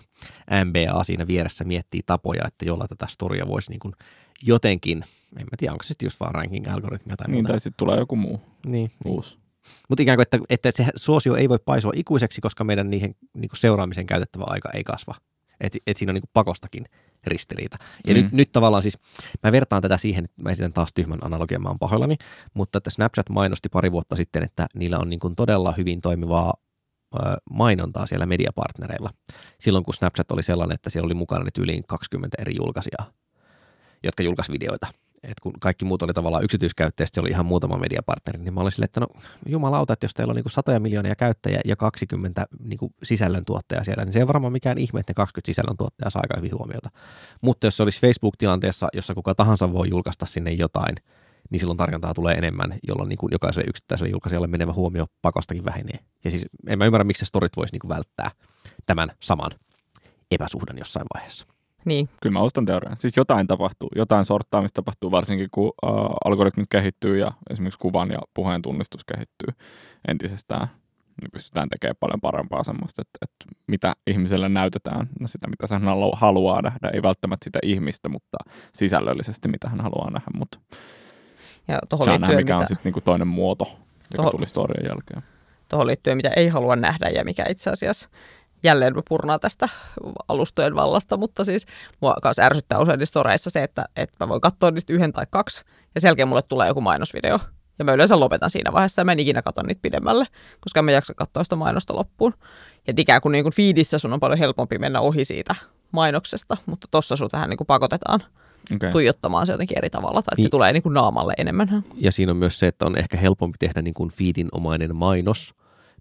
M B A siinä vieressä miettii tapoja, että jolla tätä storya voisi niin kuin jotenkin, en mä tiedä, onko se sitten just vaan ranking-algoritmia tai muuta. Niin, tai sitten tulee joku muu. Niin. Uusi. Mutta ikään kuin, että, että se suosio ei voi paisua ikuiseksi, koska meidän niihin niin kuin seuraamiseen käytettävä aika ei kasva. Että et siinä on niin kuin pakostakin ristiriita. Ja mm. nyt, nyt tavallaan siis, mä vertaan tätä siihen, että mä esitän taas tyhmän analogian, mä oon pahoillani, mutta että Snapchat mainosti pari vuotta sitten, että niillä on niin kuin todella hyvin toimivaa ö, mainontaa siellä mediapartnereilla. Silloin kun Snapchat oli sellainen, että siellä oli mukana nyt yli kaksikymmentä eri julkaisijaa, jotka julkaisi videoita. Et kun kaikki muut oli tavallaan yksityiskäyttäjistä, siellä oli ihan muutama mediapartneri, niin mä olin silleen, että no jumalauta, että jos teillä on niin kuin satoja miljoonia käyttäjiä ja kaksikymmentä niin kuin sisällöntuottajaa siellä, niin se ei varmaan mikään ihme, että ne kaksikymmentä sisällöntuottajaa saa aika hyvin huomiota. Mutta jos se olisi Facebook-tilanteessa, jossa kuka tahansa voi julkaista sinne jotain, niin silloin tarjontaa tulee enemmän, jolloin niin kuin jokaiselle yksittäiselle julkaisijalle menevä huomio pakostakin vähenee. Ja siis en mä ymmärrä, miksi se storit voisi niin kuin välttää tämän saman epäsuhdan jossain vaiheessa. Niin. Kyllä mä ostan teoriaa. Siis jotain tapahtuu, jotain sorttaamista tapahtuu, varsinkin kun äh, algoritmit kehittyy ja esimerkiksi kuvan ja puheen tunnistus kehittyy entisestään. Niin pystytään tekemään paljon parempaa semmoista, että, että mitä ihmiselle näytetään, no sitä mitä hän haluaa nähdä, ei välttämättä sitä ihmistä, mutta sisällöllisesti mitä hän haluaa nähdä, mutta ja saa nähdä mikä mitä... on sitten niinku toinen muoto, joka toho... tuli storyn jälkeen. Tuohon liittyen mitä ei halua nähdä ja mikä itse asiassa... Jälleen mä purnaan tästä alustojen vallasta, mutta siis mua myös ärsyttää usein storeissa se, että, että mä voin katsoa niistä yhden tai kaksi, ja sen jälkeen mulle tulee joku mainosvideo. Ja mä yleensä lopetan siinä vaiheessa, ja mä en ikinä katso niitä pidemmälle, koska mä en jaksa katsoa sitä mainosta loppuun. Ja ikään kuin, niin kuin feedissä sun on paljon helpompi mennä ohi siitä mainoksesta, mutta tossa sut vähän niin kuin pakotetaan. Okay. Tuijottamaan se jotenkin eri tavalla, tai että se niin, tulee niin kuin naamalle enemmän. Ja siinä on myös se, että on ehkä helpompi tehdä niin kuin feedinomainen mainos,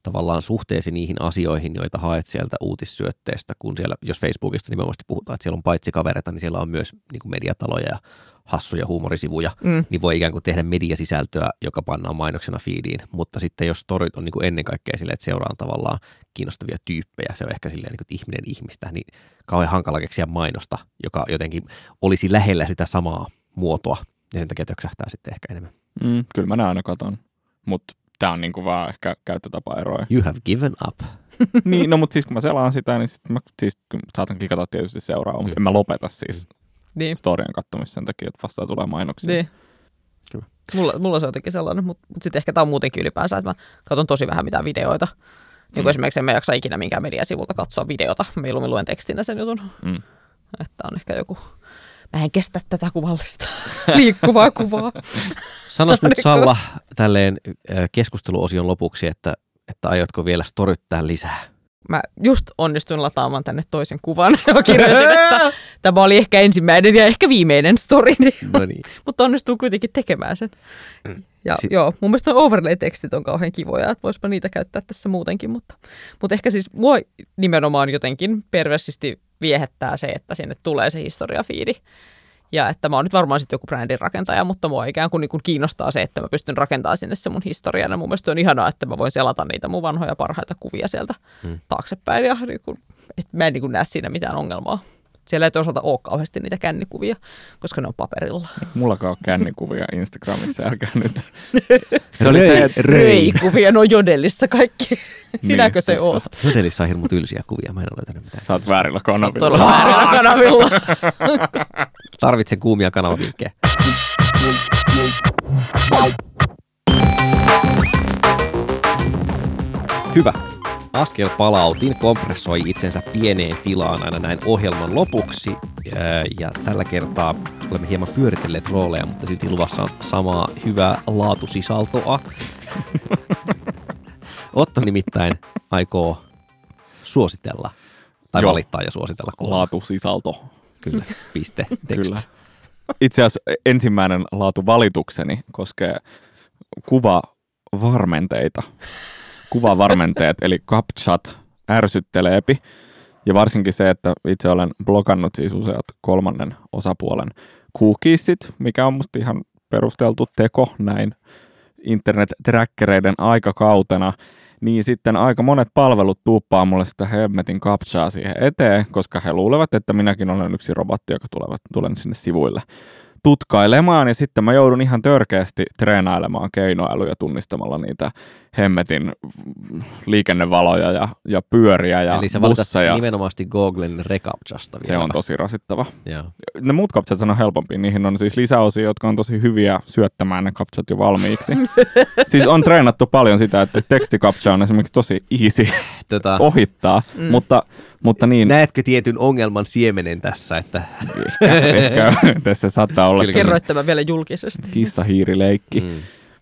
tavallaan suhteesi niihin asioihin, joita haet sieltä uutissyötteestä, kun siellä, jos Facebookista nimenomaan puhutaan, että siellä on paitsi kavereita, niin siellä on myös niin kuin mediataloja ja hassuja huumorisivuja, mm. niin voi ikään kuin tehdä mediasisältöä, joka pannaan mainoksena feediin, mutta sitten jos storyt on niin kuin ennen kaikkea silleen, että seuraan tavallaan kiinnostavia tyyppejä, se on ehkä silleen niin kuin, että ihminen ihmistä, niin kauhean hankala keksiä mainosta, joka jotenkin olisi lähellä sitä samaa muotoa, ja sen takia töksähtää sitten ehkä enemmän. Mm, kyllä mä näen aina katon, mutta tämä on niinku vaan ehkä käyttötapaeroja. You have given up. Niin, no mutta siis kun mä selaan sitä, niin sit mä siis, saatan klikata tietysti seuraavaa, mutta en mä lopeta siis niin. Storien kattomista sen takia, että vastaan tulee mainoksia. Niin. Kyllä. Mulla, mulla se on jotenkin sellainen, mutta mut sitten ehkä tämä on muutenkin ylipäänsä, että mä katson tosi vähän mitään videoita. Niin kuin mm. esimerkiksi en mä jaksa ikinä minkään mediasivulta katsoa videota. Mä ilummin luen tekstinä sen jutun. Mm. Että on ehkä joku... Mä en kestä tätä kuvallista liikkuvaa kuvaa. Sanois nyt Salla tälleen keskusteluosion lopuksi, että, että aiotko vielä storyttää lisää? Mä just onnistuin lataamaan tänne toisen kuvan ja kirjoitin, että tämä oli ehkä ensimmäinen ja ehkä viimeinen story. No niin. Mutta onnistuu kuitenkin tekemään sen. Ja si- joo, mun mielestä overlay-tekstit on kauhean kivoja, että voisipa niitä käyttää tässä muutenkin. Mutta, mutta ehkä siis mua nimenomaan jotenkin perversisti viehättää se, että sinne tulee se historiafiidi. Ja että mä oon nyt varmaan sitten joku brändin rakentaja, mutta mua ikään kuin, niin kuin kiinnostaa se, että mä pystyn rakentamaan sinne se mun historian. Ja mun mielestä on ihanaa, että mä voin selata niitä mun vanhoja parhaita kuvia sieltä hmm. taaksepäin. Ja niin kuin, että mä en niin kuin näe siinä mitään ongelmaa. Siellä ei toisaalta ole kauheasti niitä kännikuvia, koska ne on paperilla. Mullakaan on kännikuvia Instagramissa, älkää nyt. Se oli se, että röi-kuvia, ne on Jodelissa kaikki. Sinäkö niin. Se oot? Jodelissa on hirmu tylsiä kuvia, mä en ole löytänyt mitään. Sä oot väärillä kanavilla. Sä oot väärillä kanavilla. Tarvitsen kuumia kanavavinkkejä. Hyvä. Askelpalautin kompressoi itsensä pieneen tilaan aina näin ohjelman lopuksi, ja tällä kertaa olemme hieman pyöritelleet rooleja, mutta silti luvassa on samaa hyvää laatusisältöä. Otto nimittäin aikoo suositella, tai joo, valittaa ja suositella. Kolme. Laatusisältö. Kyllä, piste, teksti. Kyllä. Itse asiassa ensimmäinen laatuvalitukseni koskee kuvavarmenteita. Kuvavarmenteet, eli CapChat, ärsytteleepi. Ja varsinkin se, että itse olen blokannut siis useat kolmannen osapuolen cookiesit, mikä on musta ihan perusteltu teko näin internet-trackereiden aikakautena, niin sitten aika monet palvelut tuuppaa mulle sitä hemmetin kapsaa siihen eteen, koska he luulevat, että minäkin olen yksi robotti, joka tulevat, tulen sinne sivuille tutkailemaan, ja sitten mä joudun ihan törkeästi treenailemaan keinoälyä tunnistamalla niitä hemmetin liikennevaloja ja, ja pyöriä ja busseja. Eli sä valitat nimenomaan Googlen recaptchasta vielä. Se on tosi rasittava. Yeah. Ne muut captchat on helpompi. Niihin on siis lisäosia, jotka on tosi hyviä syöttämään ne captchat jo valmiiksi. Siis on treenattu paljon sitä, että tekstikaptcha on esimerkiksi tosi easy Tätä. ohittaa, mm. mutta... Mutta niin, näetkö tietyn ongelman siemenen tässä, että ehkä, ehkä tässä saattaa olla. Kerroit tämän vielä julkisesti. Kissahiirileikki, mm.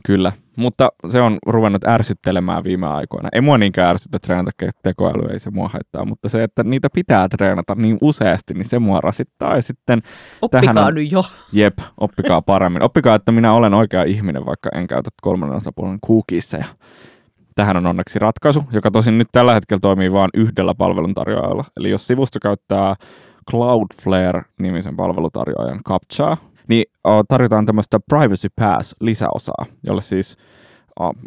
kyllä. Mutta se on ruvennut ärsyttelemään viime aikoina. Ei mua niinkään ärsytä treenata tekoälyä, ei se mua haittaa, mutta se, että niitä pitää treenata niin useasti, niin se mua rasittaa. Ja sitten oppikaa tähän on, nyt jo. Jep, oppikaa paremmin. Oppikaa, että minä olen oikea ihminen, vaikka en käytä kolmannen osapuolen cookiesia. Tähän on onneksi ratkaisu, joka tosin nyt tällä hetkellä toimii vain yhdellä palveluntarjoajalla. Eli jos sivusto käyttää Cloudflare-nimisen palvelutarjoajan captchaa, niin tarjotaan tämmöistä Privacy Pass-lisäosaa, jolle siis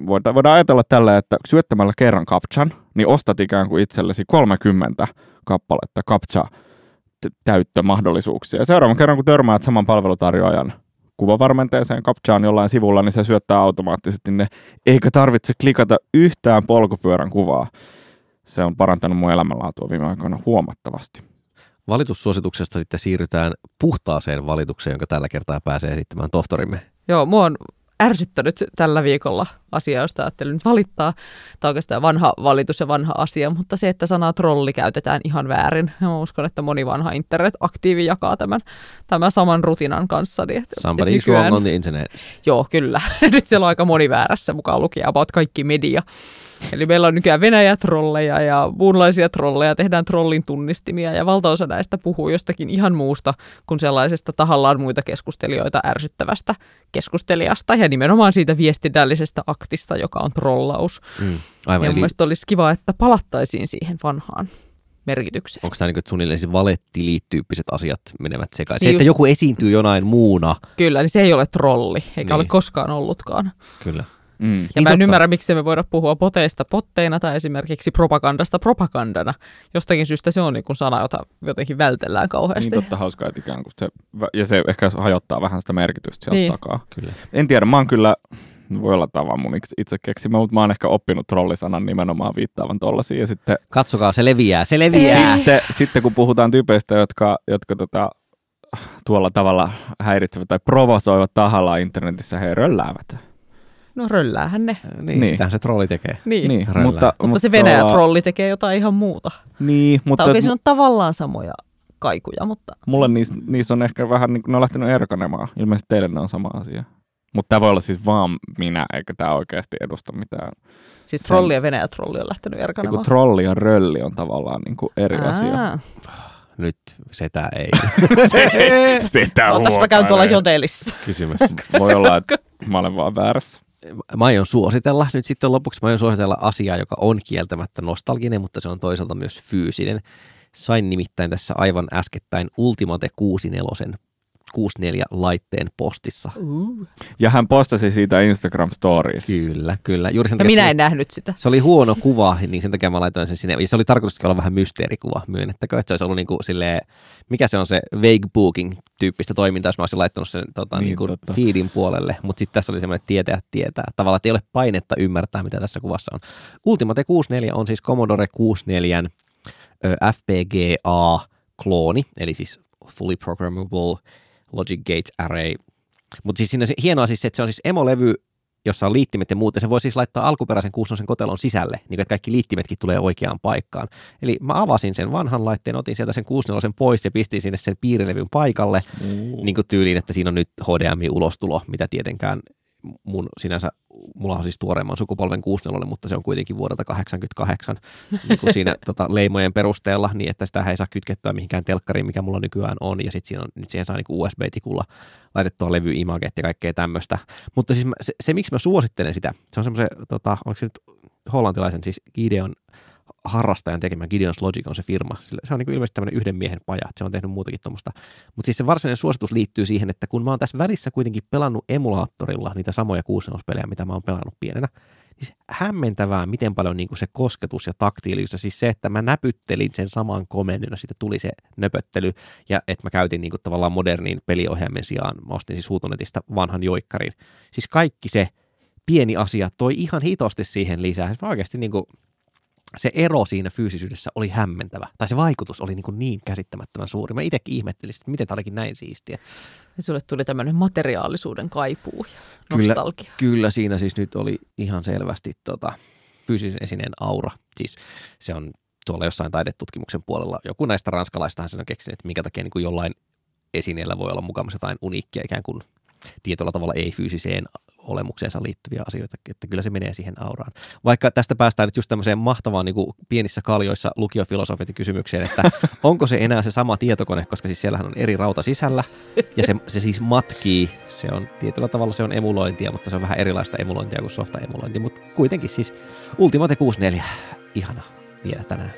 voidaan ajatella tällä, että syöttämällä kerran captchan, niin ostat ikään kuin itsellesi kolmekymmentä kappaletta captcha-täyttömahdollisuuksia. Seuraavan kerran, kun törmäät saman palvelutarjoajan kuvavarmenteeseen captchaan jollain sivulla, niin se syöttää automaattisesti ne, eikä tarvitse klikata yhtään polkupyörän kuvaa. Se on parantanut mun elämänlaatua viime aikoina huomattavasti. Valitussuosituksesta sitten siirrytään puhtaaseen valitukseen, jonka tällä kertaa pääsee esittämään tohtorimme. Joo, mua on ärsyttänyt tällä viikolla asia, josta ajattelin nyt valittaa. Tämä on oikeastaan vanha valitus ja vanha asia, mutta se, että sanaa trolli käytetään ihan väärin. Mä uskon, että moni vanha internet-aktiivi jakaa tämän, tämän saman rutinan kanssa. Niin että, Somebody is wrong on the internet. Joo, kyllä. Nyt siellä on aika moni väärässä mukaan lukien about kaikki media. Eli meillä on nykyään Venäjä-trolleja ja muunlaisia trolleja, tehdään trollin tunnistimia ja valtaosa näistä puhuu jostakin ihan muusta kuin sellaisesta tahallaan muita keskustelijoita ärsyttävästä keskustelijasta ja nimenomaan siitä viestinnällisestä aktista, joka on trollaus. Mm, aivan, ja eli... mielestäni olisi kiva, että palattaisiin siihen vanhaan merkitykseen. Onko tämä niin kuin suunnilleen valettilityyppiset asiat menevät sekaisin? Niin se, että just... joku esiintyy jonain muuna. Kyllä, niin se ei ole trolli, eikä niin ole koskaan ollutkaan. Kyllä. Mm. Ja niin mä en ymmärrä, miksi me voidaan puhua poteista potteina tai esimerkiksi propagandasta propagandana. Jostakin syystä se on niin kuin sana, jota jotenkin vältellään kauheasti. Niin totta, hauskaa, että ikään kuin se, ja se ehkä hajottaa vähän sitä merkitystä sieltä niin takaa. Kyllä. En tiedä, mä oon kyllä, voi olla tavan mun itse keksimä, mutta mä oon ehkä oppinut trollisanan nimenomaan viittaavan tollaisiin. Ja sitten, katsokaa, se leviää, se leviää! Sitten, sitten kun puhutaan tyypeistä, jotka... jotka tota, tuolla tavalla häiritsevät tai provosoivat tahallaan internetissä, he rölläävät. No rölläähän ne. Niin, niin. Sitähän se trolli tekee. Niin, niin mutta, mutta, mutta se Venäjä-trolli tekee jotain ihan muuta. Niin, mutta... Tai okei, siinä on tavallaan samoja kaikuja, mutta... Mulla niissä niis on ehkä vähän, niin, ne on lähtenyt erkanemaan. Ilmeisesti teille ne on sama asia. Mutta tämä voi olla siis vaan minä, eikä tämä oikeasti edusta mitään. Siis trolli ja Venäjä-trolli on lähtenyt erkanemaan? Eiku trolli ja rölli on tavallaan niin kuin eri Aa. asia. Nyt setä ei. se, setä huokaa. Mä käyn tuolla Jodelissa. Kysymässä. Voi olla, että mä olen vaan väärässä. Mä aion suositella, nyt sitten lopuksi mä aion suositella asiaa, joka on kieltämättä nostalginen, mutta se on toisaalta myös fyysinen. Sain nimittäin tässä aivan äskettäin Ultimate kuusikymmentäneljä laitteen postissa. Uh. Ja hän postasi siitä Instagram Stories. Kyllä, kyllä. Juuri sen takia, minä en nähnyt sitä. Se oli huono kuva, niin sen takia mä laitoin sen sinne. Ja se oli tarkoituskin olla vähän mysteerikuva, myönnettäkö, että se olisi ollut niin kuin silleen, mikä se on se vague booking-tyyppistä toimintaa, jos mä olisin laittanut sen tota, niin, niin kuin feedin puolelle. Mutta sitten tässä oli semmoinen tietää tietää. Tavallaan, että ei ole painetta ymmärtää, mitä tässä kuvassa on. Ultimate kuusikymmentäneljä on siis Commodore kuusikymmentäneljä F P G A-klooni, eli siis fully programmable Logic Gate Array. Mutta siis siinä on hienoa siis, että se on siis emolevy, jossa on liittimet ja muut, ja se voi siis laittaa alkuperäisen kuusilosen kotelon sisälle, niin että kaikki liittimetkin tulee oikeaan paikkaan. Eli mä avasin sen vanhan laitteen, otin sieltä sen kuusilosen pois ja pistin sinne sen piirilevyn paikalle, mm. niin kuin tyyliin, että siinä on nyt H D M I-ulostulo, mitä tietenkään mun sinänsä, mulla on siis tuoreemman sukupolven kuusikymmentäneljä, mutta se on kuitenkin vuodelta kahdeksankymmentäkahdeksan niin kuin siinä tota, leimojen perusteella, niin että sitä ei saa kytkettyä mihinkään telkkariin, mikä mulla nykyään on, ja sitten nyt siihen saa niin kuin U S B-tikulla laitettua levyimaget ja kaikkea tämmöistä. Mutta siis mä, se, se, miksi mä suosittelen sitä, se on semmoisen, tota, oliko se nyt hollantilaisen, siis Gideon harrastajan tekemään. Gideon's Logic on se firma. Se on niin kuin ilmeisesti tämmöinen yhden miehen paja, se on tehnyt muutakin tuommoista. Mutta siis se varsinainen suositus liittyy siihen, että kun mä oon tässä välissä kuitenkin pelannut emulaattorilla niitä samoja kuusenouspelejä, mitä mä oon pelannut pienenä, niin se hämmentävää, miten paljon niin kuin se kosketus ja taktiilius, ja siis se, että mä näpyttelin sen saman komennon, siitä tuli se nöpöttely, ja että mä käytin niin kuin tavallaan moderniin peliohjelmen sijaan, mä ostin siis Huutonetista vanhan joikkarin. Siis kaikki se pieni asia toi ihan hitosti siihen lisää. Se oikeasti niin kuin se ero siinä fyysisyydessä oli hämmentävä, tai se vaikutus oli niin, niin käsittämättömän suuri. Mä itsekin ihmettelin, että miten tämä olikin näin siistiä. Ja sulle tuli tämmöinen materiaalisuuden kaipuu ja nostalgia. Kyllä, kyllä siinä siis nyt oli ihan selvästi tota, fyysisen esineen aura. Siis se on tuolla jossain taidetutkimuksen puolella. Joku näistä ranskalaistahan sen on keksinyt, että minkä takia niin jollain esineellä voi olla mukaan jotain uniikkia ikään kuin tietyllä tavalla ei-fyysiseen olemukseensa liittyviä asioita, että kyllä se menee siihen auraan. Vaikka tästä päästään nyt just tämmöiseen mahtavaan niin kuin pienissä kaljoissa lukiofilosofin kysymykseen, että onko se enää se sama tietokone, koska siis siellähän on eri rauta sisällä, ja se, se siis matkii, se on tietyllä tavalla se on emulointia, mutta se on vähän erilaista emulointia kuin softa-emulointi, mutta kuitenkin siis Ultimate kuusikymmentäneljä, ihana vielä tänään.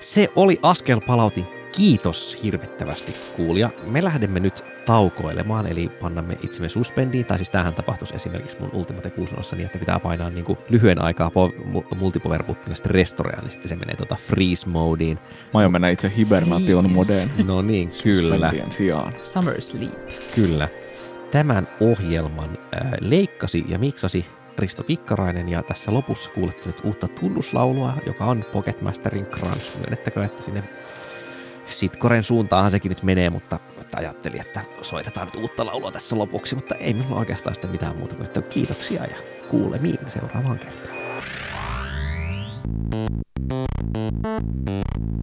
Se oli Askelpalautin. Kiitos hirvittävästi kuulija. Me lähdemme nyt taukoilemaan, eli pannamme itsemme suspendiin, tai siis tämähän tapahtuisi esimerkiksi mun Ultimate kuusikymmentäneljä, niin että pitää painaa niin kuin lyhyen aikaa po- multipower-buttonista restorea, niin sitten se menee tuota freeze-moodiin. Mä aion mennä itse hibernation modeen. No niin, kyllä. Sijaan. Summer sleep. Kyllä. Tämän ohjelman äh, leikkasi ja miksasi Risto Pikkarainen, ja tässä lopussa kuulette nyt uutta tunnuslaulua, joka on Pocketmasterin Crunch. Myönnettäkö, että sinne Sitkoren suuntaanhan sekin nyt menee, mutta, mutta ajattelin, että soitetaan nyt uutta laulua tässä lopuksi, mutta ei minulla oikeastaan sitä mitään muuta kuin, että kiitoksia ja kuulemiin seuraavaan kertaan.